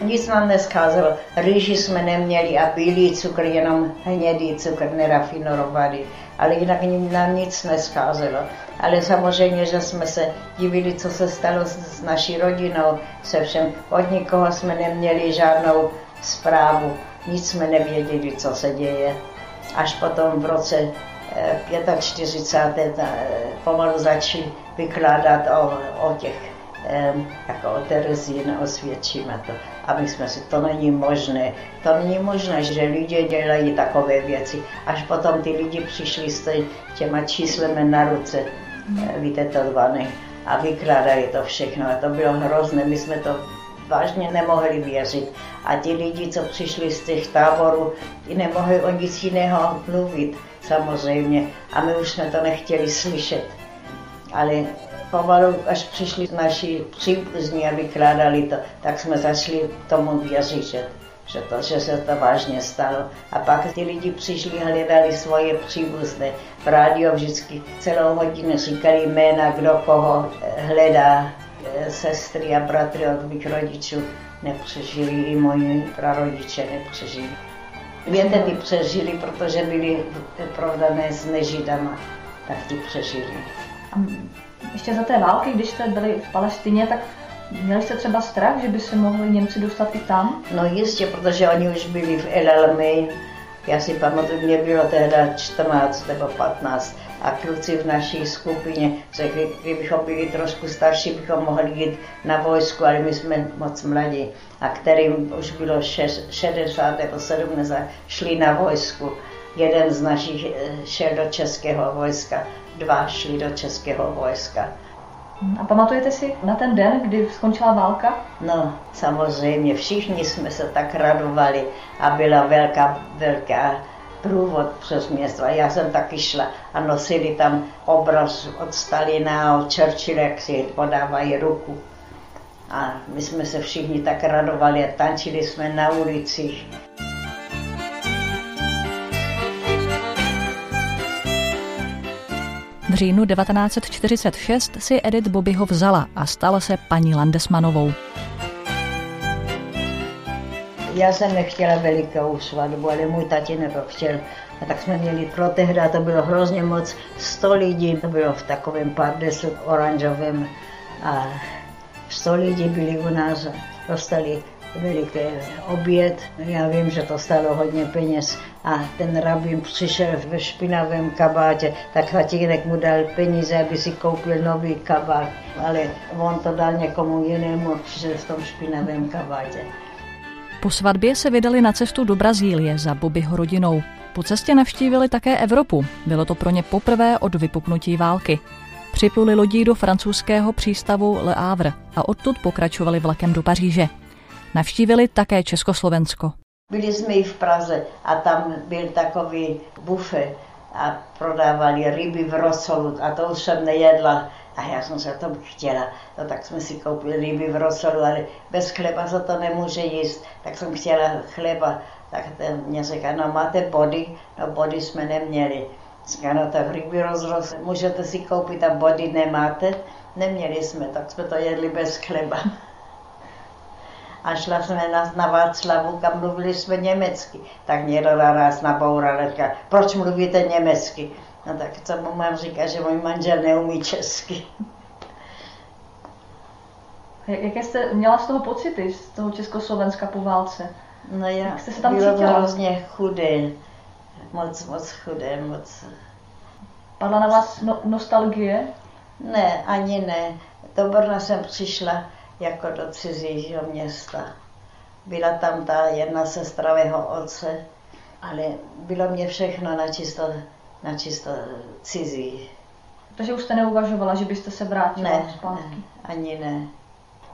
Nic nám neskázalo. Rýži jsme neměli a bílý cukr, jenom hnědý cukr, nerafinovaný. Ale jinak nám nic neskázalo. Ale samozřejmě, že jsme se divili, co se stalo s naší rodinou, se všem. Od nikoho jsme neměli žádnou zprávu. Nic jsme nevěděli, co se děje. Až potom v roce čtyřicet pět pomalu začali vykládat o, o těch jako o Terezín, osvědčíme to. A my jsme si, to není možné, to není možné, že lidé dělají takové věci. Až potom ty lidi přišli s těma číslemi na ruce, vytetované, a vykládali to všechno. A to bylo hrozné, my jsme to vážně nemohli věřit. A ti lidi, co přišli z těch táborů, nemohli o nic jiného mluvit, samozřejmě. A my už jsme to nechtěli slyšet. Ale pomalu, až přišli naši příbuzní a vykládali to, tak jsme začali tomu věřit, že, to, že se to vážně stalo. A pak ty lidi přišli, hledali svoje příbuzné. V rádiu vždycky celou hodinu říkali jména, kdo koho hledá. Sestry a bratry od mých rodičů nepřežili, i moji prarodiče nepřežili. Věte, ty přežili, protože byli provdané s nežidama, tak ty přežili. Ještě za té války, když jste byli v Palestině, tak Měli jste třeba strach, že by se mohli Němci dostat i tam? No jistě, protože oni už byli v El Alamein. Já si pamatuju, mě bylo tehdy čtrnáct nebo patnáct a kluci v naší skupině řekli, kdybychom byli trošku starší, bychom mohli jít na vojsku, ale my jsme moc mladí. A kterým už bylo šedesát nebo sedmdesát, šli na vojsku. Jeden z našich šel do českého vojska, dva šli do českého vojska. A pamatujete si na ten den, kdy skončila válka? No, samozřejmě, všichni jsme se tak radovali a byla velká, velká průvod přes město. Já jsem taky šla a nosili tam obraz od Stalina a od Churchilla, jak si podávají ruku. A my jsme se všichni tak radovali a tančili jsme na ulicích. V říjnu devatenáct set čtyřicet šest si Edith Bobbyho vzala a stala se paní Landesmanovou. Já jsem nechtěla velikou svatbu, ale můj tatínek to chtěl. A tak jsme měli pro tehdy, to bylo hrozně moc, sto lidí, to bylo v takovém pardesu oranžovém. A sto lidí byli u nás, dostali veliký oběd. Já vím, že to stalo hodně peněz a ten rabín přišel ve špinavém kabátě, tak tatínek mu dal peníze, aby si koupil nový kabát, ale on to dal někomu jinému, přišel v tom špinavém kabátě. Po svatbě se vydali na cestu do Brazílie za Bobbyho rodinou. Po cestě navštívili také Evropu. Bylo to pro ně poprvé od vypuknutí války. Připluli lodí do francouzského přístavu Le Havre a odtud pokračovali vlakem do Paříže. Navštívili také Československo. Byli jsme i v Praze a tam byl takový bufet a prodávali ryby v rosolu a to už jsem nejedla. A já jsem se to chtěla, no, tak jsme si koupili ryby v rosolu, ale bez chleba se to nemůže jíst, tak jsem chtěla chleba. Tak ten mě říká, no máte body, no body jsme neměli. Říká, no tak ryby rozrost, můžete si koupit a body nemáte? Neměli jsme, tak jsme to jedli bez chleba. A šla jsme na Václavu, kam mluvili jsme německy. Tak někdo naraz naboural a říká, proč mluvíte německy? No tak co mu mám říkat, že můj manžel neumí česky. Jaké jste měla z toho pocity, z toho Československa po válce? No já, jak jste se tam bylo cítila? Hrozně chudé, moc, moc chudé, moc... Padla na vás no- nostalgie? Ne, ani ne. Do Brna jsem přišla jako do cizího města. Byla tam ta jedna sestra mého otce, ale bylo mě všechno načisto. Na čisto cizí. Takže už jste neuvažovala, že byste se vrátila ne, zpátky? Ne, ani ne.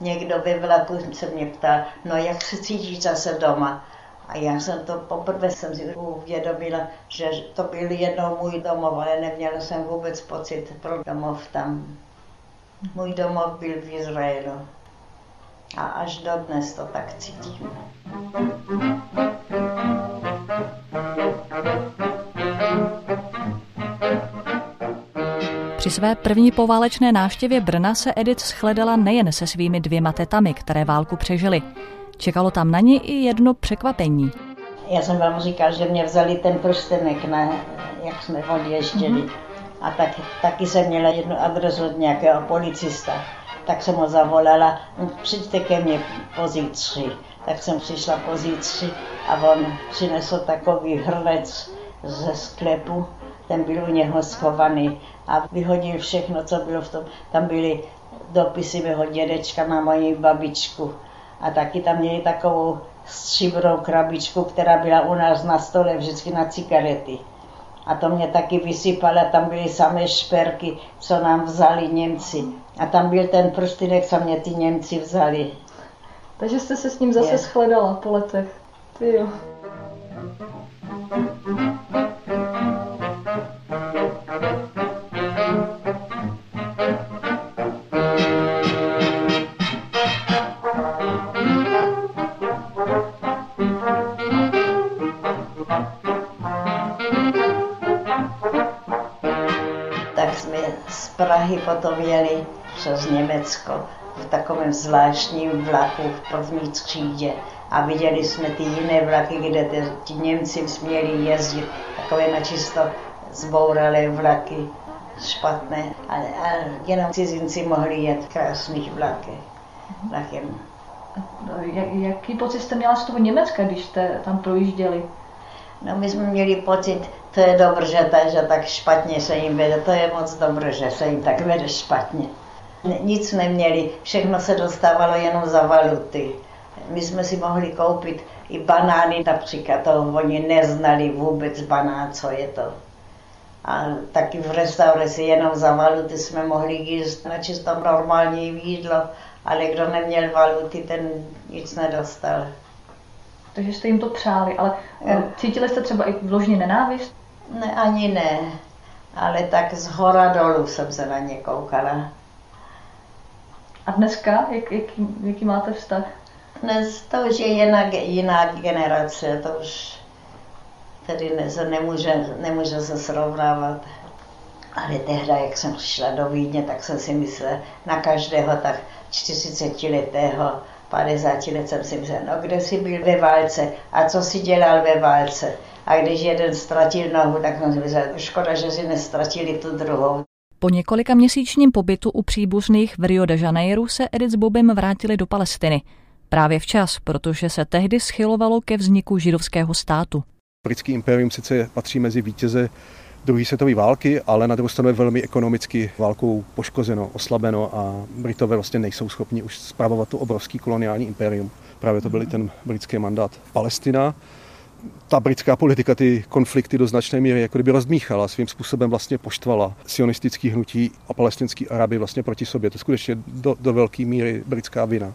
Někdo ve vlaku se mě ptal, no jak se cítíš zase doma? A já jsem to poprvé jsem si uvědomila, že to byl jednou můj domov, ale neměla jsem vůbec pocit pro domov tam. Můj domov byl v Izraelu. A až dodnes to tak cítím. Při své první poválečné návštěvě Brna se Edith shledala nejen se svými dvěma tetami, které válku přežily. Čekalo tam na ní i jedno překvapení. Já jsem vám říkala, že mě vzali ten prstenek, na, jak jsme odježděli. Mm-hmm. A tak, taky jsem měla jednu adresu od nějakého policista. Tak jsem ho zavolala, přijďte ke mně pozítří. Tak jsem přišla pozítří a on přinesl takový hrnec ze sklepu. Ten byl u něho schovaný a vyhodil všechno, co bylo v tom. Tam byly dopisy mého dědečka na moji babičku. A taky tam měli takovou stříbrnou krabičku, která byla u nás na stole vždycky na cigarety. A to mě taky vysypalo, tam byly samé šperky, co nám vzali Němci. A tam byl ten prstinek, co mě ty Němci vzali. Takže jste se s ním zase Je. shledala po letech. Ty jo. Potom jeli přes Německo v takovém zvláštním vlaku v první třídě a viděli jsme ty jiné vlaky, kde ti Němci směli jezdit, takové načisto zbouralé vlaky, špatné, ale, ale jenom cizinci mohli jet v krásných vlakech. tak jen. Jak, jaký pocit jste měla z toho Německa, když jste tam projížděli? No, my jsme měli pocit, to je dobře, že, ta, že tak špatně se jim vede, to je moc dobré, že se jim tak vede špatně. Nic neměli, všechno se dostávalo jenom za valuty. My jsme si mohli koupit i banány, například to oni neznali vůbec banán, co je to. A taky v restauraci jenom za valuty jsme mohli jíst na čistom normální jídlo, ale kdo neměl valuty, ten nic nedostal. Takže jste jim to přáli, ale jo. Cítili jste třeba i vložně nenávist? Ne, ani ne, ale tak z hora dolů jsem se na ně koukala. A dneska, jak, jaký, jaký máte vztah? Dnes to už je jiná, jiná generace, to už tedy ne, se nemůže, nemůže se srovnávat. Ale tehdy, jak jsem přišla do Vídně, tak jsem si myslela na každého tak čtyřicetiletého, padesátiletého jsem si myslela, no kde jsi byl ve válce a co jsi dělal ve válce. A když jeden ztratil nohu, tak jsem si myslela, škoda, že si nestratili tu druhou. Po několika měsíčním pobytu u příbuzných v Rio de Janeiru se Edith s Bobem vrátili do Palestiny. Právě včas, protože se tehdy schylovalo ke vzniku židovského státu. Britský impérium sice patří mezi vítěze druhé světové války, ale na druhou stranu je velmi ekonomicky válkou poškozeno, oslabeno a Britové vlastně nejsou schopni už spravovat tu obrovský koloniální impérium. Právě to byl ten britský mandát. Palestina, ta britská politika ty konflikty do značné míry jako kdyby rozdmíchala, svým způsobem vlastně poštvala sionistický hnutí a palestinský Araby vlastně proti sobě. To je skutečně do, do velké míry britská vina.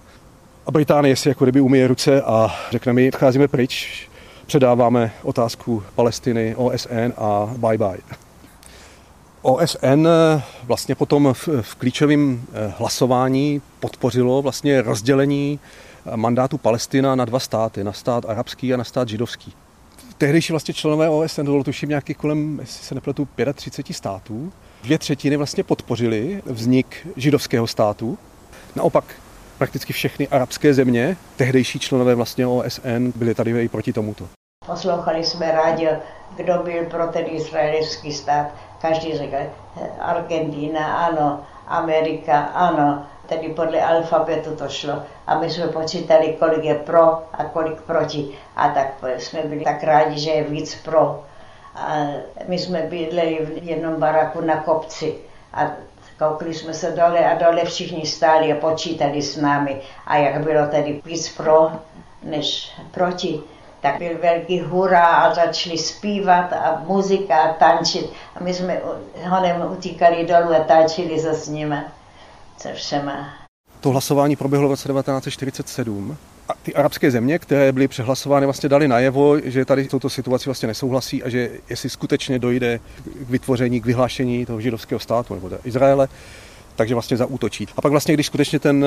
A Británie si jako kdyby umyje ruce a řekne mi, odcházíme pryč, předáváme otázku Palestiny O S N a bye bye. O S N vlastně potom v, v klíčovém hlasování podpořilo vlastně rozdělení mandátu Palestina na dva státy, na stát arabský a na stát židovský. Tehdejší vlastně členové O S N, bylo tuším nějaký kolem, jestli se nepletu, třicet pět států. Dvě třetiny vlastně podpořili vznik židovského státu. Naopak prakticky všechny arabské země, tehdejší členové vlastně O S N, byli tady i proti tomuto. Poslouchali jsme rádio, kdo byl pro ten izraelský stát. Každý řekl, Argentina ano, Amerika ano, tedy podle alfabetu to šlo. A my jsme počítali, kolik je pro a kolik proti. A tak jsme byli tak rádi, že je víc pro. A my jsme bydleli v jednom baraku na kopci. A koukli jsme se dole a dole všichni stáli a počítali s námi. A jak bylo tedy víc pro než proti, tak byl velký hurá a začali zpívat a muzika a tančit. A my jsme honem utíkali dolů a tančili se s nimi, se všema. To hlasování proběhlo v roce devatenáct set čtyřicet sedm. A ty arabské země, které byly přehlasovány, vlastně dali najevo, že tady touto situací vlastně nesouhlasí a že jestli skutečně dojde k vytvoření, k vyhlášení toho židovského státu nebo Izraele, takže vlastně zaútočí. A pak vlastně, když skutečně ten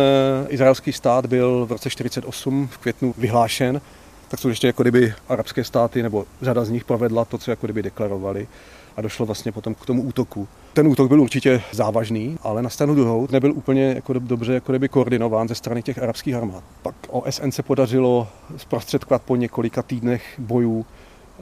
izraelský stát byl v roce čtyřicet osm v květnu vyhlášen, tak jsou ještě jako kdyby arabské státy nebo řada z nich provedla to, co jako kdyby deklarovali. A došlo vlastně potom k tomu útoku. Ten útok byl určitě závažný, ale na stranu druhou nebyl úplně jako dobře jako by koordinován ze strany těch arabských armád. Pak O S N se podařilo zprostředkovat po několika týdnech bojů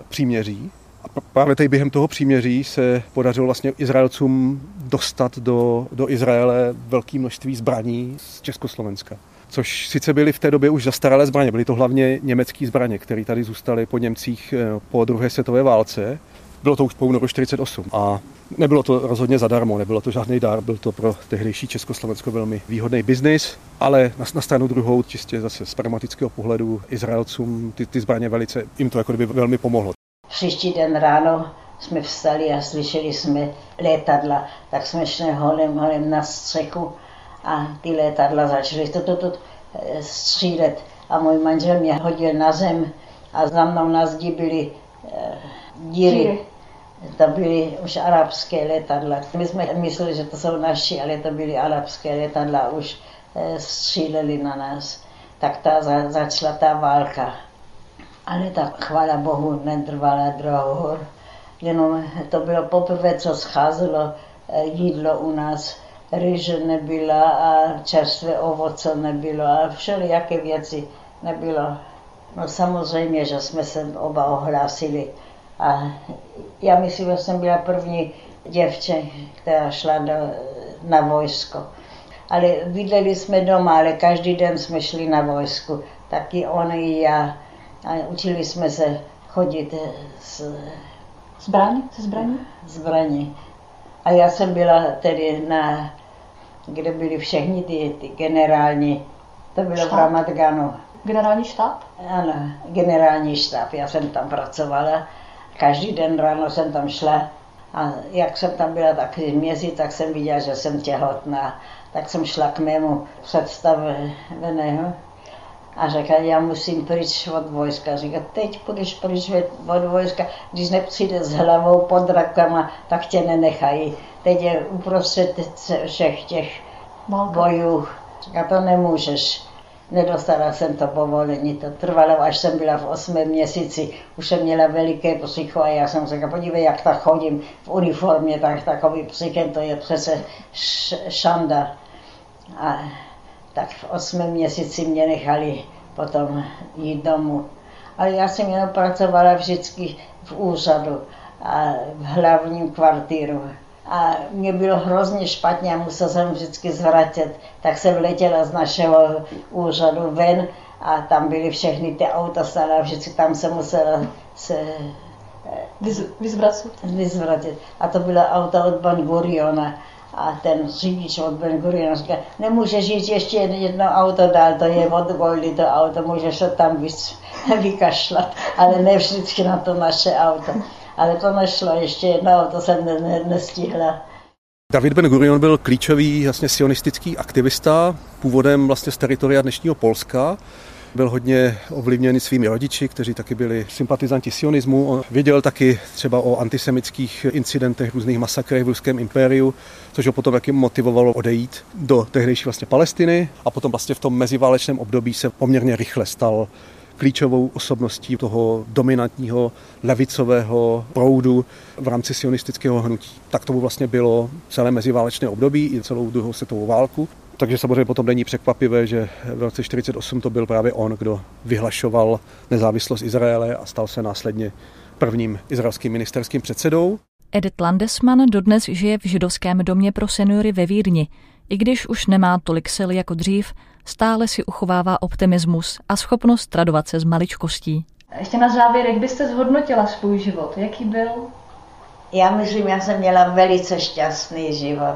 příměří. A právě tady během toho příměří se podařilo vlastně Izraelcům dostat do, do Izraele velké množství zbraní z Československa. Což sice byly v té době už zastaralé zbraně, byly to hlavně německé zbraně, které tady zůstaly po Němcích po druhé světové válce. Bylo to už po únoru čtyřicet osm a nebylo to rozhodně zadarmo, nebylo to žádný dar, byl to pro tehdejší Československo velmi výhodný biznis, ale na, na stranu druhou, čistě zase z pragmatického pohledu, Izraelcům ty, ty zbraně velice, jim to jako by velmi pomohlo. Příští den ráno jsme vstali a slyšeli jsme letadla, tak jsme šli holem, holem na střechu a ty letadla začaly to, to, to, střílet a můj manžel mě hodil na zem a za mnou na zdi byly díry. To byly už arabské letadla. My jsme mysleli, že to jsou naši, ale to byly arabské letadla, už stříleli na nás. Tak ta za, začala ta válka. Ale ta chvála Bohu netrvala dlouho. Jenom to bylo poprvé, co scházelo jídlo u nás. Ryže nebyla a čerstvé ovoce nebylo a všelijaké věci nebylo. No samozřejmě, že jsme se oba ohlásili. A já myslím, že jsem byla první děvče, která šla do, na vojsko. ale bydleli jsme doma, ale každý den jsme šli na vojsku. Taky on i já. A učili jsme se chodit s... Zbraní? Se zbraní? Zbraní. A já jsem byla tedy na... kde byly všechny ty, ty generální... To bylo v Ramat Ganu. Generální štáb? Ano, generální štáb. Já jsem tam pracovala. Každý den ráno jsem tam šla. A jak jsem tam byla tak měsíc, tak jsem viděla, že jsem těhotná. Tak jsem šla k mému představenému a řekla, já musím pryč od vojska. Říkala, teď půjdeš pryč od vojska, když nepřijde s hlavou pod rakama, tak tě nenechají. Teď je uprostřed všech těch bojů. Říkala, to nemůžeš. Nedostala jsem to povolení, to trvalo, až jsem byla v osmém měsíci. Už jsem měla veliké psycho a já jsem řekla, podívej, jak tak chodím v uniformě, tak takový psychem, to je přece šanda. A tak v osmém měsíci mě nechali potom jít domů. Ale já jsem jenom pracovala vždycky v úřadu a v hlavním kvartíru. A mě bylo hrozně špatně a musela jsem vždycky zvratit. Tak jsem letěla z našeho úřadu ven a tam byly všechny ty auta stále a vždycky tam se musela se... Vyzvracet. Vyzvratit. A to byla auta od Ben-Guriona. A ten řidič od Ben-Guriona říkal, nemůžeš jít ještě jedno auto dál, to je od Goldy, to auto, můžeš to tam vykašlat, ale ne vždycky na to naše auto. Ale to nešlo, ještě jednou, to jsem ne, ne, nestihla. David Ben-Gurion byl klíčový vlastně sionistický aktivista, původem vlastně z teritoria dnešního Polska. Byl hodně ovlivněn svými rodiči, kteří taky byli sympatizanti sionismu. On věděl taky třeba o antisemických incidentech, různých masakrech v ruském impériu, což ho potom taky motivovalo odejít do tehdejší vlastně Palestiny. A potom vlastně v tom meziválečném období se poměrně rychle stal klíčovou osobností toho dominantního levicového proudu v rámci sionistického hnutí. Tak to vlastně bylo celé meziválečné období i celou druhou světovou válku. Takže samozřejmě potom není překvapivé, že v roce čtyřicet osm to byl právě on, kdo vyhlašoval nezávislost Izraele a stal se následně prvním izraelským ministerským předsedou. Edita Landesman dodnes žije v židovském domě pro seniory ve Vídni. I když už nemá tolik sil jako dřív, stále si uchovává optimismus a schopnost radovat se z maličkostí. Ještě na závěr, jak byste zhodnotila svůj život? Jaký byl? Já myslím, já jsem měla velice šťastný život.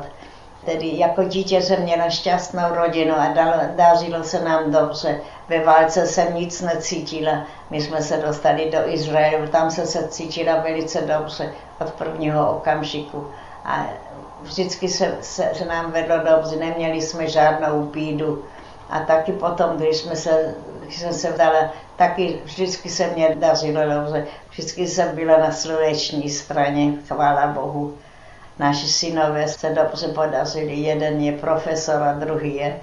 Tedy jako dítě jsem měla šťastnou rodinu a dařilo se nám dobře. Ve válce jsem nic necítila. My jsme se dostali do Izraelu, tam jsem se cítila velice dobře od prvního okamžiku. A vždycky se, se, se nám vedlo dobře, neměli jsme žádnou bídu. A taky potom, když jsme se, když jsem se vdala, taky vždycky se mě dařilo dobře. Vždycky jsem byla na sluneční straně, chvála Bohu. Naši synové se dobře podařili, jeden je profesor a druhý je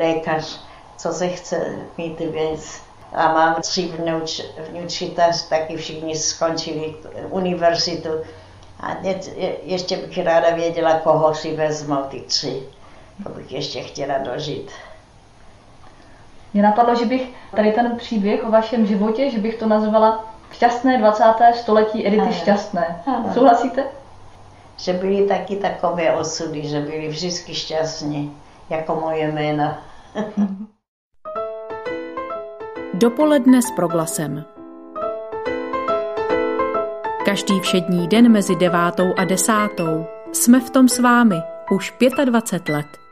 lékař, co se chce mít věc. A mám tři vnouč, vnoučitař, taky všichni skončili univerzitu. A ještě bych ráda věděla, koho si vezmou ty tři, to bych ještě chtěla dožít. Mě napadlo, že bych tady ten příběh o vašem životě, že bych to nazvala šťastné dvacáté století Edity ano. Šťastné. Ano. Souhlasíte? Že byly taky takové osudy, že byli vždycky šťastní, jako moje jména. Dopoledne s Proglasem. Každý všední den mezi devátou a desátou jsme v tom s vámi už dvacet pět let.